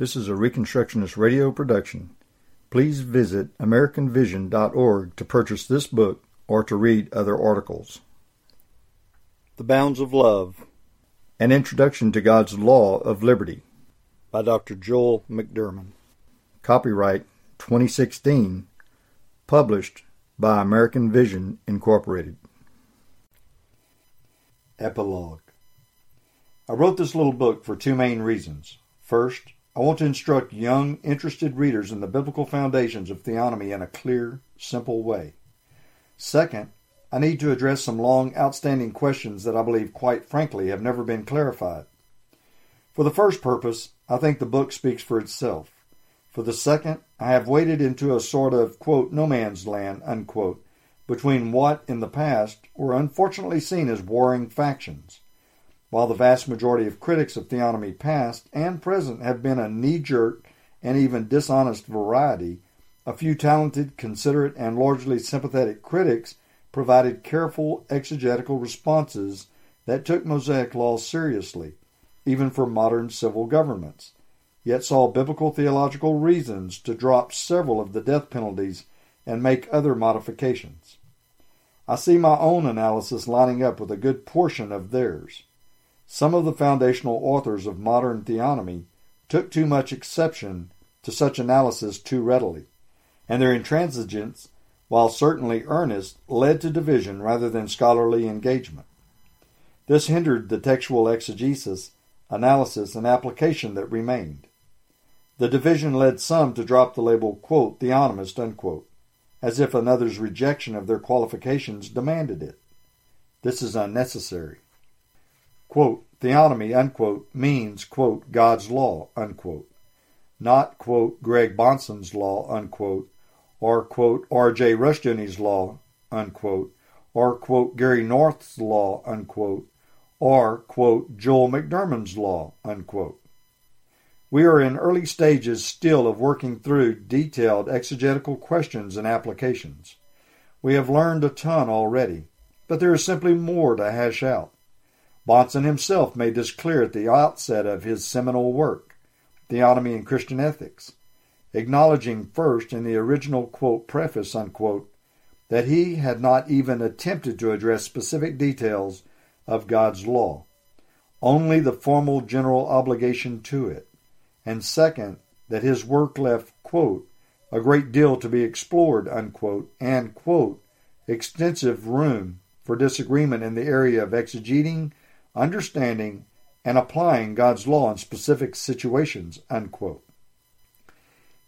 This is a Reconstructionist radio production. Please visit AmericanVision.org to purchase this book or to read other articles. The Bounds of Love: An Introduction to God's Law of Liberty by Dr. Joel McDermott. Copyright 2016. Published by American Vision, Incorporated. Epilogue. I wrote this little book for two main reasons. First, I want to instruct young, interested readers in the biblical foundations of theonomy in a clear, simple way. Second, I need to address some long, outstanding questions that I believe, quite frankly, have never been clarified. For the first purpose, I think the book speaks for itself. For the second, I have waded into a sort of, quote, no man's land, unquote, between what, in the past, were unfortunately seen as warring factions. While the vast majority of critics of theonomy past and present have been a knee-jerk and even dishonest variety, a few talented, considerate, and largely sympathetic critics provided careful exegetical responses that took Mosaic law seriously, even for modern civil governments, yet saw biblical theological reasons to drop several of the death penalties and make other modifications. I see my own analysis lining up with a good portion of theirs. Some of the foundational authors of modern theonomy took too much exception to such analysis too readily, and their intransigence, while certainly earnest, led to division rather than scholarly engagement. This hindered the textual exegesis, analysis, and application that remained. The division led some to drop the label, quote, theonomist, unquote, as if another's rejection of their qualifications demanded it. This is unnecessary. Quote, theonomy, unquote, means, quote, God's law, unquote, not, quote, Greg Bahnsen's law, unquote, or, quote, R.J. Rushdoony's law, unquote, or, quote, Gary North's law, unquote, or, quote, Joel McDermott's law, unquote. We are in early stages still of working through detailed exegetical questions and applications. We have learned a ton already, but there is simply more to hash out. Bahnsen himself made this clear at the outset of his seminal work, Theonomy and Christian Ethics, acknowledging first in the original, quote, preface, unquote, that he had not even attempted to address specific details of God's law, only the formal general obligation to it, and second, that his work left, quote, a great deal to be explored, unquote, and, quote, extensive room for disagreement in the area of exegeting, understanding, and applying God's law in specific situations, unquote.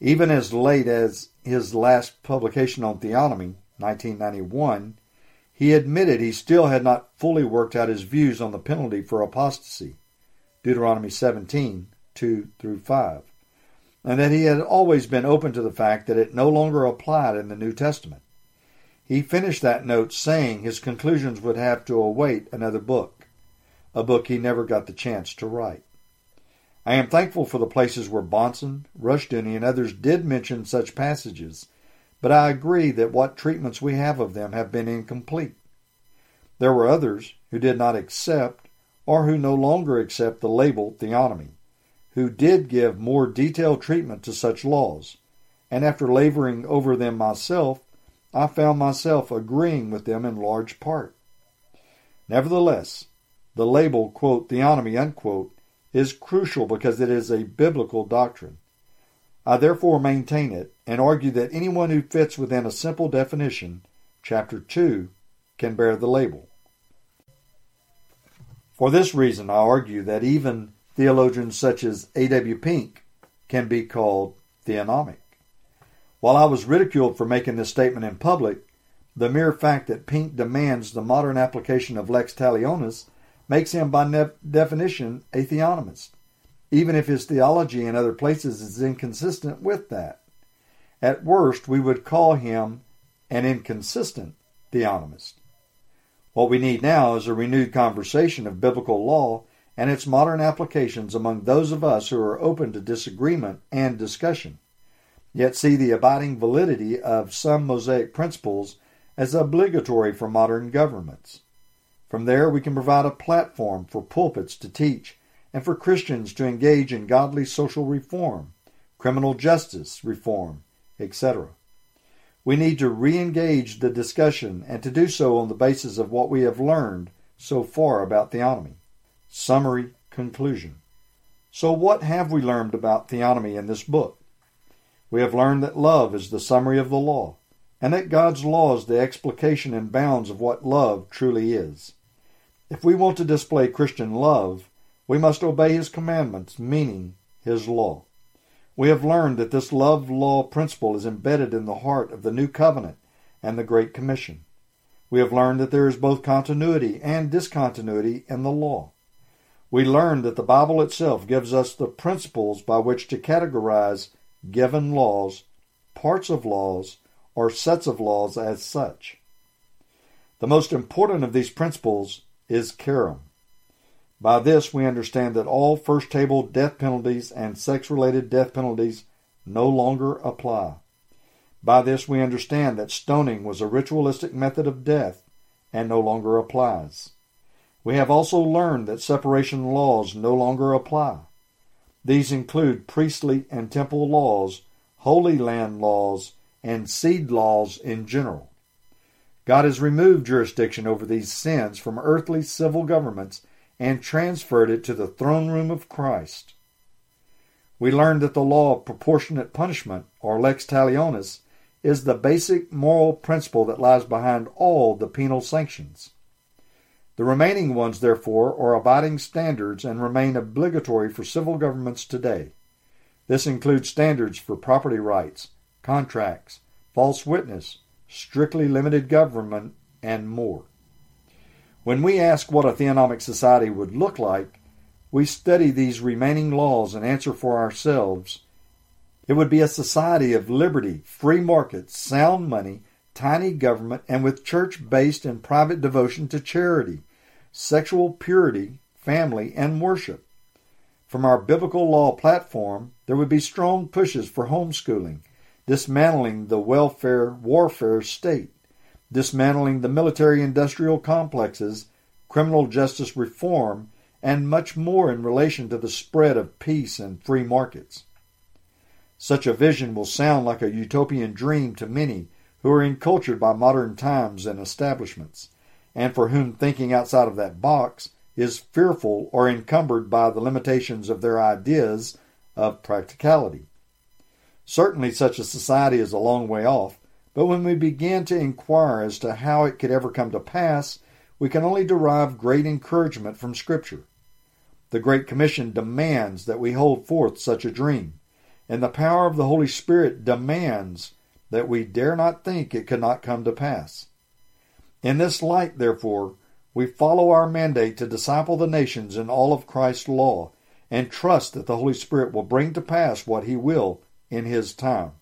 Even as late as his last publication on theonomy, 1991, he admitted he still had not fully worked out his views on the penalty for apostasy, Deuteronomy 17, 2 through 5, and that he had always been open to the fact that it no longer applied in the New Testament. He finished that note saying his conclusions would have to await another book, a book he never got the chance to write. I am thankful for the places where Bahnsen, Rushdoony, and others did mention such passages, but I agree that what treatments we have of them have been incomplete. There were others who did not accept or who no longer accept the label theonomy, who did give more detailed treatment to such laws, and after laboring over them myself, I found myself agreeing with them in large part. Nevertheless, the label, quote, theonomy, unquote, is crucial because it is a biblical doctrine. I therefore maintain it and argue that anyone who fits within a simple definition, Chapter 2, can bear the label. For this reason, I argue that even theologians such as A.W. Pink can be called theonomic. While I was ridiculed for making this statement in public, the mere fact that Pink demands the modern application of lex talionis makes him by definition a theonomist, even if his theology in other places is inconsistent with that. At worst, we would call him an inconsistent theonomist. What we need now is a renewed conversation of biblical law and its modern applications among those of us who are open to disagreement and discussion, yet see the abiding validity of some Mosaic principles as obligatory for modern governments. From there, we can provide a platform for pulpits to teach and for Christians to engage in godly social reform, criminal justice reform, etc. We need to re-engage the discussion and to do so on the basis of what we have learned so far about theonomy. Summary conclusion. So what have we learned about theonomy in this book? We have learned that love is the summary of the law, and that God's law is the explication and bounds of what love truly is. If we want to display Christian love, we must obey His commandments, meaning His law. We have learned that this love-law principle is embedded in the heart of the New Covenant and the Great Commission. We have learned that there is both continuity and discontinuity in the law. We learned that the Bible itself gives us the principles by which to categorize given laws, parts of laws, or sets of laws as such. The most important of these principles is kerem. By this, we understand that all first-table death penalties and sex-related death penalties no longer apply. By this, we understand that stoning was a ritualistic method of death and no longer applies. We have also learned that separation laws no longer apply. These include priestly and temple laws, holy land laws, and seed laws in general. God has removed jurisdiction over these sins from earthly civil governments and transferred it to the throne room of Christ. We learned that the law of proportionate punishment, or lex talionis, is the basic moral principle that lies behind all the penal sanctions. The remaining ones, therefore, are abiding standards and remain obligatory for civil governments today. This includes standards for property rights, contracts, false witness, strictly limited government, and more. When we ask what a theonomic society would look like, we study these remaining laws and answer for ourselves. It would be a society of liberty, free markets, sound money, tiny government, and with church-based and private devotion to charity, sexual purity, family, and worship. From our biblical law platform, there would be strong pushes for homeschooling, dismantling the welfare-warfare state, dismantling the military-industrial complexes, criminal justice reform, and much more in relation to the spread of peace and free markets. Such a vision will sound like a utopian dream to many who are encultured by modern times and establishments, and for whom thinking outside of that box is fearful or encumbered by the limitations of their ideas of practicality. Certainly such a society is a long way off, but when we begin to inquire as to how it could ever come to pass, we can only derive great encouragement from Scripture. The Great Commission demands that we hold forth such a dream, and the power of the Holy Spirit demands that we dare not think it could not come to pass. In this light, therefore, we follow our mandate to disciple the nations in all of Christ's law, and trust that the Holy Spirit will bring to pass what He will in His time.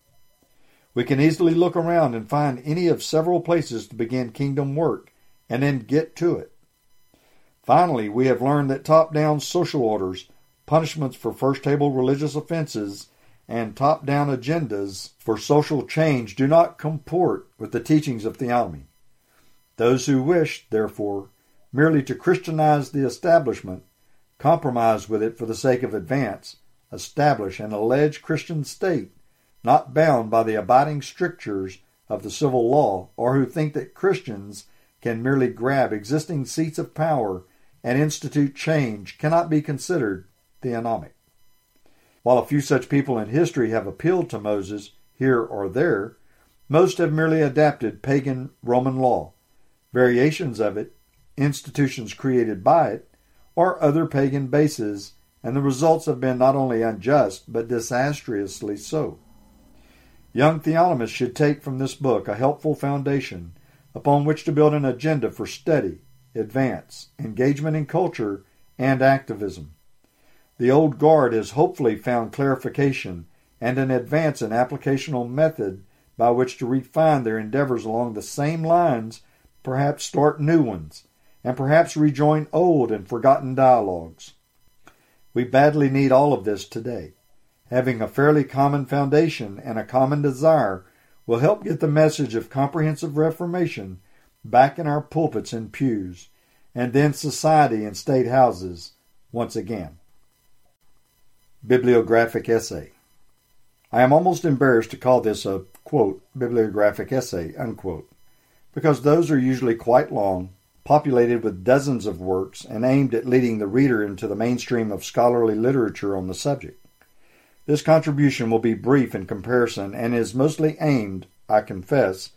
We can easily look around and find any of several places to begin kingdom work and then get to it. Finally, we have learned that top-down social orders, punishments for first-table religious offenses, and top-down agendas for social change do not comport with the teachings of theonomy. Those who wish, therefore, merely to Christianize the establishment, compromise with it for the sake of advance, establish an alleged Christian state, not bound by the abiding strictures of the civil law, or who think that Christians can merely grab existing seats of power and institute change, cannot be considered theonomic. While a few such people in history have appealed to Moses here or there, most have merely adapted pagan Roman law, variations of it, institutions created by it, or other pagan bases, and the results have been not only unjust, but disastrously so. Young theonomists should take from this book a helpful foundation upon which to build an agenda for study, advance, engagement in culture, and activism. The old guard has hopefully found clarification and an advance in applicational method by which to refine their endeavors along the same lines, perhaps start new ones, and perhaps rejoin old and forgotten dialogues. We badly need all of this today. Having a fairly common foundation and a common desire will help get the message of comprehensive reformation back in our pulpits and pews, and then society and state houses once again. bibliographic essay. I am almost embarrassed to call this a, quote, bibliographic essay, unquote, because those are usually quite long, populated with dozens of works, and aimed at leading the reader into the mainstream of scholarly literature on the subject. This contribution will be brief in comparison and is mostly aimed, I confess,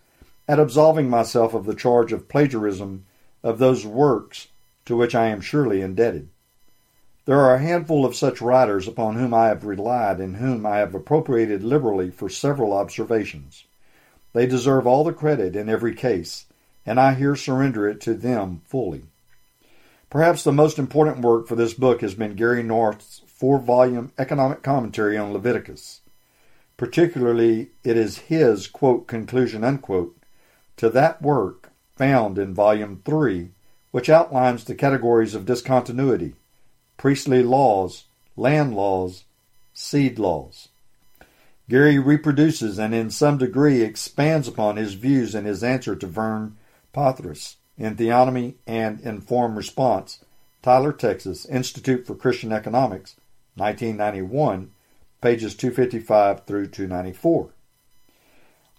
at absolving myself of the charge of plagiarism of those works to which I am surely indebted. There are a handful of such writers upon whom I have relied and whom I have appropriated liberally for several observations. They deserve all the credit in every case, and I here surrender it to them fully. Perhaps the most important work for this book has been Gary North's 4-volume economic commentary on Leviticus. Particularly, it is his, quote, conclusion, unquote, to that work found in Volume 3, which outlines the categories of discontinuity, priestly laws, land laws, seed laws. Gary reproduces and in some degree expands upon his views in his answer to Vern Poythress in Theonomy and Informed Response, Tyler, Texas, Institute for Christian Economics, 1991, pages 255 through 294.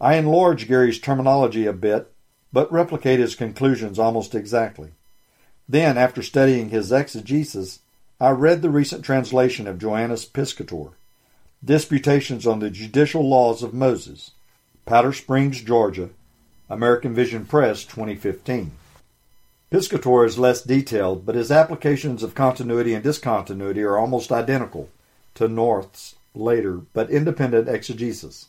I enlarge Gary's terminology a bit, but replicate his conclusions almost exactly. Then, after studying his exegesis, I read the recent translation of Johannes Piscator, Disputations on the Judicial Laws of Moses, Powder Springs, Georgia, American Vision Press, 2015. Piscator is less detailed, but his applications of continuity and discontinuity are almost identical to North's later but independent exegesis.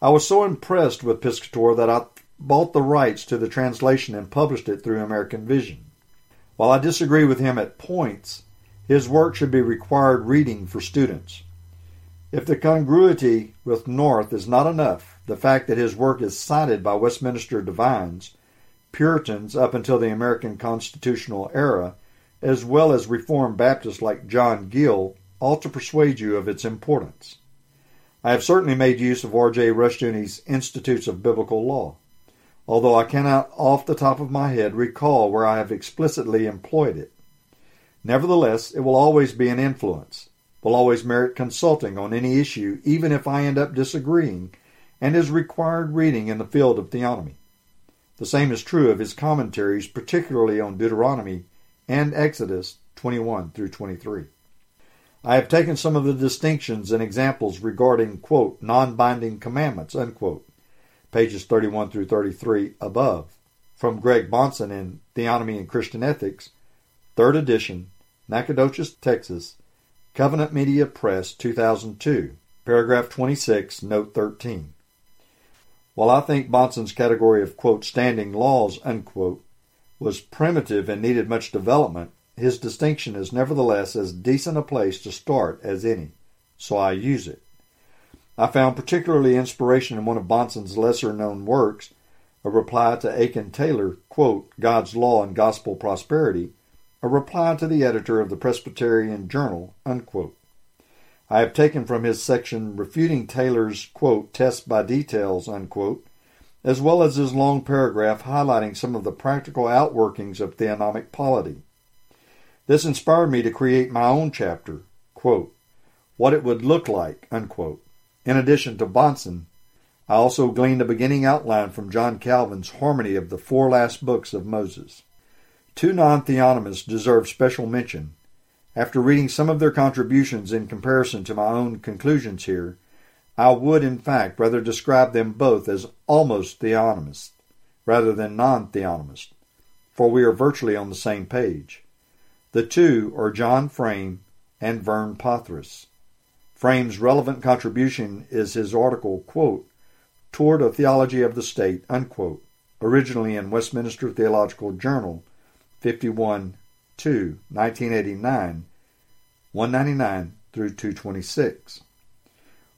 I was so impressed with Piscator that I bought the rights to the translation and published it through American Vision. While I disagree with him at points, his work should be required reading for students. If the congruity with North is not enough, the fact that his work is cited by Westminster divines, Puritans up until the American constitutional era, as well as Reformed Baptists like John Gill, ought to persuade you of its importance. I have certainly made use of R. J. Rushdoony's Institutes of Biblical Law, although I cannot off the top of my head recall where I have explicitly employed it. Nevertheless, it will always be an influence, will always merit consulting on any issue, even if I end up disagreeing, and is required reading in the field of theonomy. The same is true of his commentaries, particularly on Deuteronomy and Exodus 21 through 23. I have taken some of the distinctions and examples regarding, quote, non-binding commandments, unquote, pages 31 through 33 above, from Greg Bahnsen in Theonomy and Christian Ethics, 3rd edition, Nacogdoches, Texas, Covenant Media Press, 2002, paragraph 26, note 13. While I think Bahnsen's category of, quote, standing laws, unquote, was primitive and needed much development, his distinction is nevertheless as decent a place to start as any, so I use it. I found particularly inspiration in one of Bahnsen's lesser-known works, a reply to Aiken Taylor, quote, God's Law and Gospel Prosperity, a reply to the editor of the Presbyterian Journal, unquote. I have taken from his section refuting Taylor's, quote, test by details, unquote, as well as his long paragraph highlighting some of the practical outworkings of theonomic polity. This inspired me to create my own chapter, quote, what it would look like, unquote. In addition to Bahnsen, I also gleaned a beginning outline from John Calvin's Harmony of the Four Last Books of Moses. Two non-theonomists deserve special mention. After reading some of their contributions in comparison to my own conclusions here, I would, in fact, rather describe them both as almost theonomists rather than non-theonomists, for we are virtually on the same page. The two are John Frame and Vern Poythress. Frame's relevant contribution is his article, quote, Toward a Theology of the State, unquote, originally in Westminster Theological Journal, 51, 2, 1989, 199 through 226.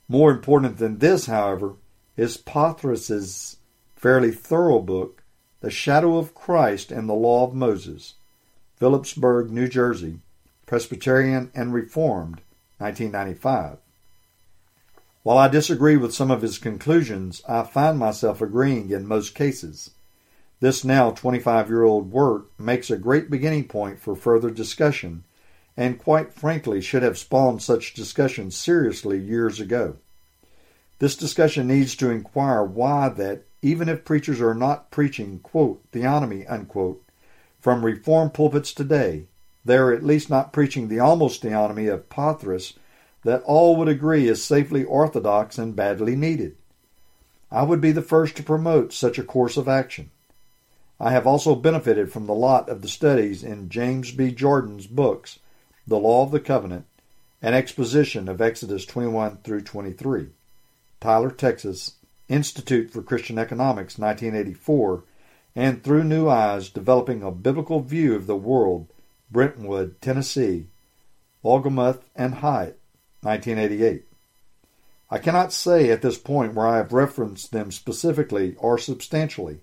More important than this, however, is Poythress's fairly thorough book, The Shadow of Christ and the Law of Moses, Phillipsburg, New Jersey, Presbyterian and Reformed, 1995. While I disagree with some of his conclusions, I find myself agreeing in most cases. This now 25-year-old work makes a great beginning point for further discussion and quite frankly should have spawned such discussions seriously years ago. This discussion needs to inquire why that, even if preachers are not preaching, quote, theonomy, unquote, from reform pulpits today, they are at least not preaching the almost theonomy of Poythress that all would agree is safely orthodox and badly needed. I would be the first to promote such a course of action. I have also benefited from the lot of the studies in James B. Jordan's books, The Law of the Covenant, and Exposition of Exodus 21 through 23, Tyler, Texas, Institute for Christian Economics, 1984, and Through New Eyes, Developing a Biblical View of the World, Brentwood, Tennessee, Wolgamuth and Hyatt, 1988. I cannot say at this point where I have referenced them specifically or substantially,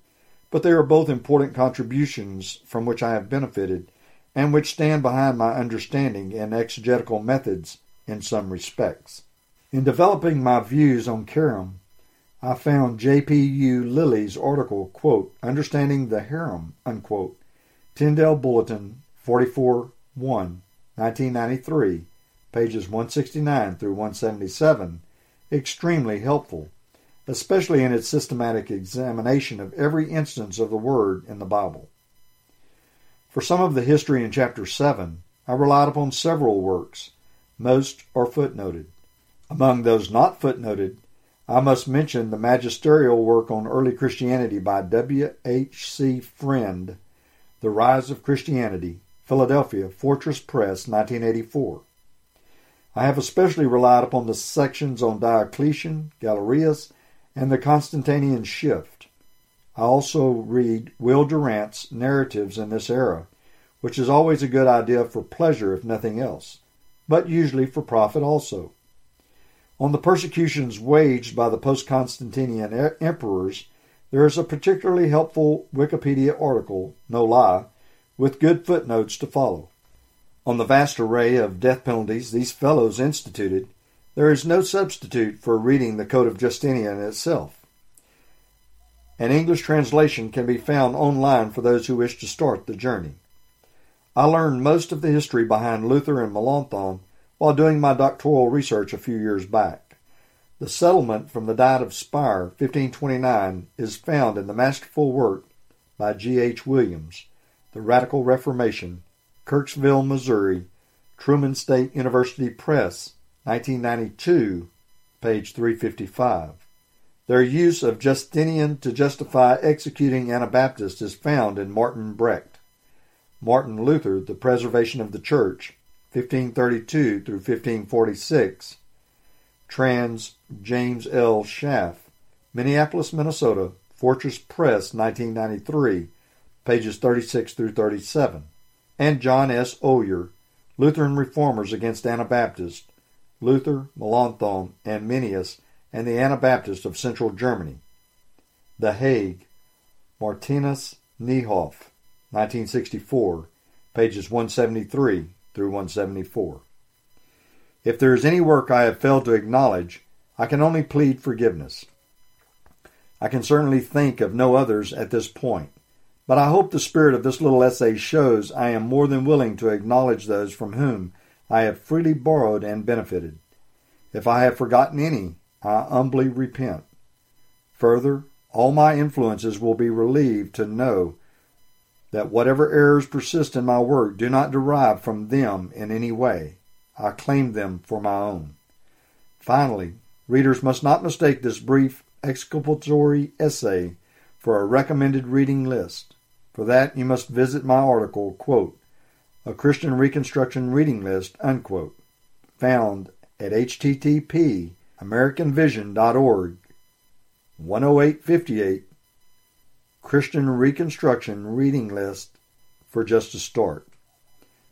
but they are both important contributions from which I have benefited and which stand behind my understanding and exegetical methods in some respects. In developing my views on kerem, I found J.P.U. Lilly's article, quote, Understanding the Harem, unquote, Tyndale Bulletin, 44-1, 1993, pages 169 through 177, extremely helpful, especially in its systematic examination of every instance of the word in the Bible. For some of the history in Chapter 7, I relied upon several works. Most are footnoted. Among those not footnoted, I must mention the magisterial work on early Christianity by W.H.C. Frend, The Rise of Christianity, Philadelphia, Fortress Press, 1984. I have especially relied upon the sections on Diocletian, Galerius, and the Constantinian shift. I also read Will Durant's Narratives in This Era, which is always a good idea for pleasure if nothing else, but usually for profit also. On the persecutions waged by the post-Constantinian emperors, there is a particularly helpful Wikipedia article, no lie, with good footnotes to follow. On the vast array of death penalties these fellows instituted, there is no substitute for reading the Code of Justinian itself. An English translation can be found online for those who wish to start the journey. I learned most of the history behind Luther and Melanchthon while doing my doctoral research a few years back. The settlement from the Diet of Speyer, 1529, is found in the masterful work by G. H. Williams, The Radical Reformation, Kirksville, Missouri, Truman State University Press, 1992, page 355. Their use of Justinian to justify executing Anabaptists is found in Martin Brecht, Martin Luther, The Preservation of the Church, 1532 through 1546, trans. James L. Schaff, Minneapolis, Minnesota, Fortress Press, 1993, pages 36 through 37, and John S. Oyer, Lutheran Reformers Against Anabaptists, Luther, Melanchthon, and Menius, and the Anabaptists of Central Germany. The Hague, Martinus Niehoff, 1964, pages 173 through 174. If there is any work I have failed to acknowledge, I can only plead forgiveness. I can certainly think of no others at this point, but I hope the spirit of this little essay shows I am more than willing to acknowledge those from whom I have freely borrowed and benefited. If I have forgotten any, I humbly repent. Further, all my influences will be relieved to know that whatever errors persist in my work do not derive from them in any way. I claim them for my own. Finally, readers must not mistake this brief exculpatory essay for a recommended reading list. For that, you must visit my article, quote, A Christian Reconstruction Reading List, unquote, found at http://americanvision.org 10858 Christian Reconstruction Reading List for just a start.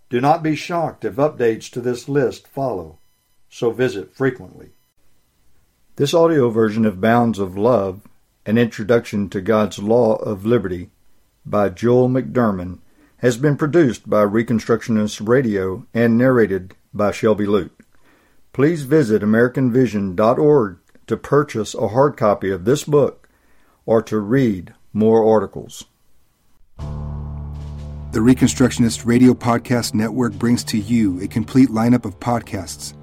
Do not be shocked if updates to this list follow, so visit frequently. This audio version of Bounds of Love, An Introduction to God's Law of Liberty by Joel McDermott has been produced by Reconstructionist Radio and narrated by Shelby Luke. Please visit AmericanVision.org to purchase a hard copy of this book or to read more articles. The Reconstructionist Radio Podcast Network brings to you a complete lineup of podcasts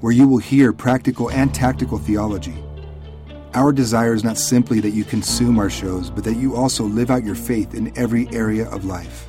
where you will hear practical and tactical theology. Our desire is not simply that you consume our shows, but that you also live out your faith in every area of life.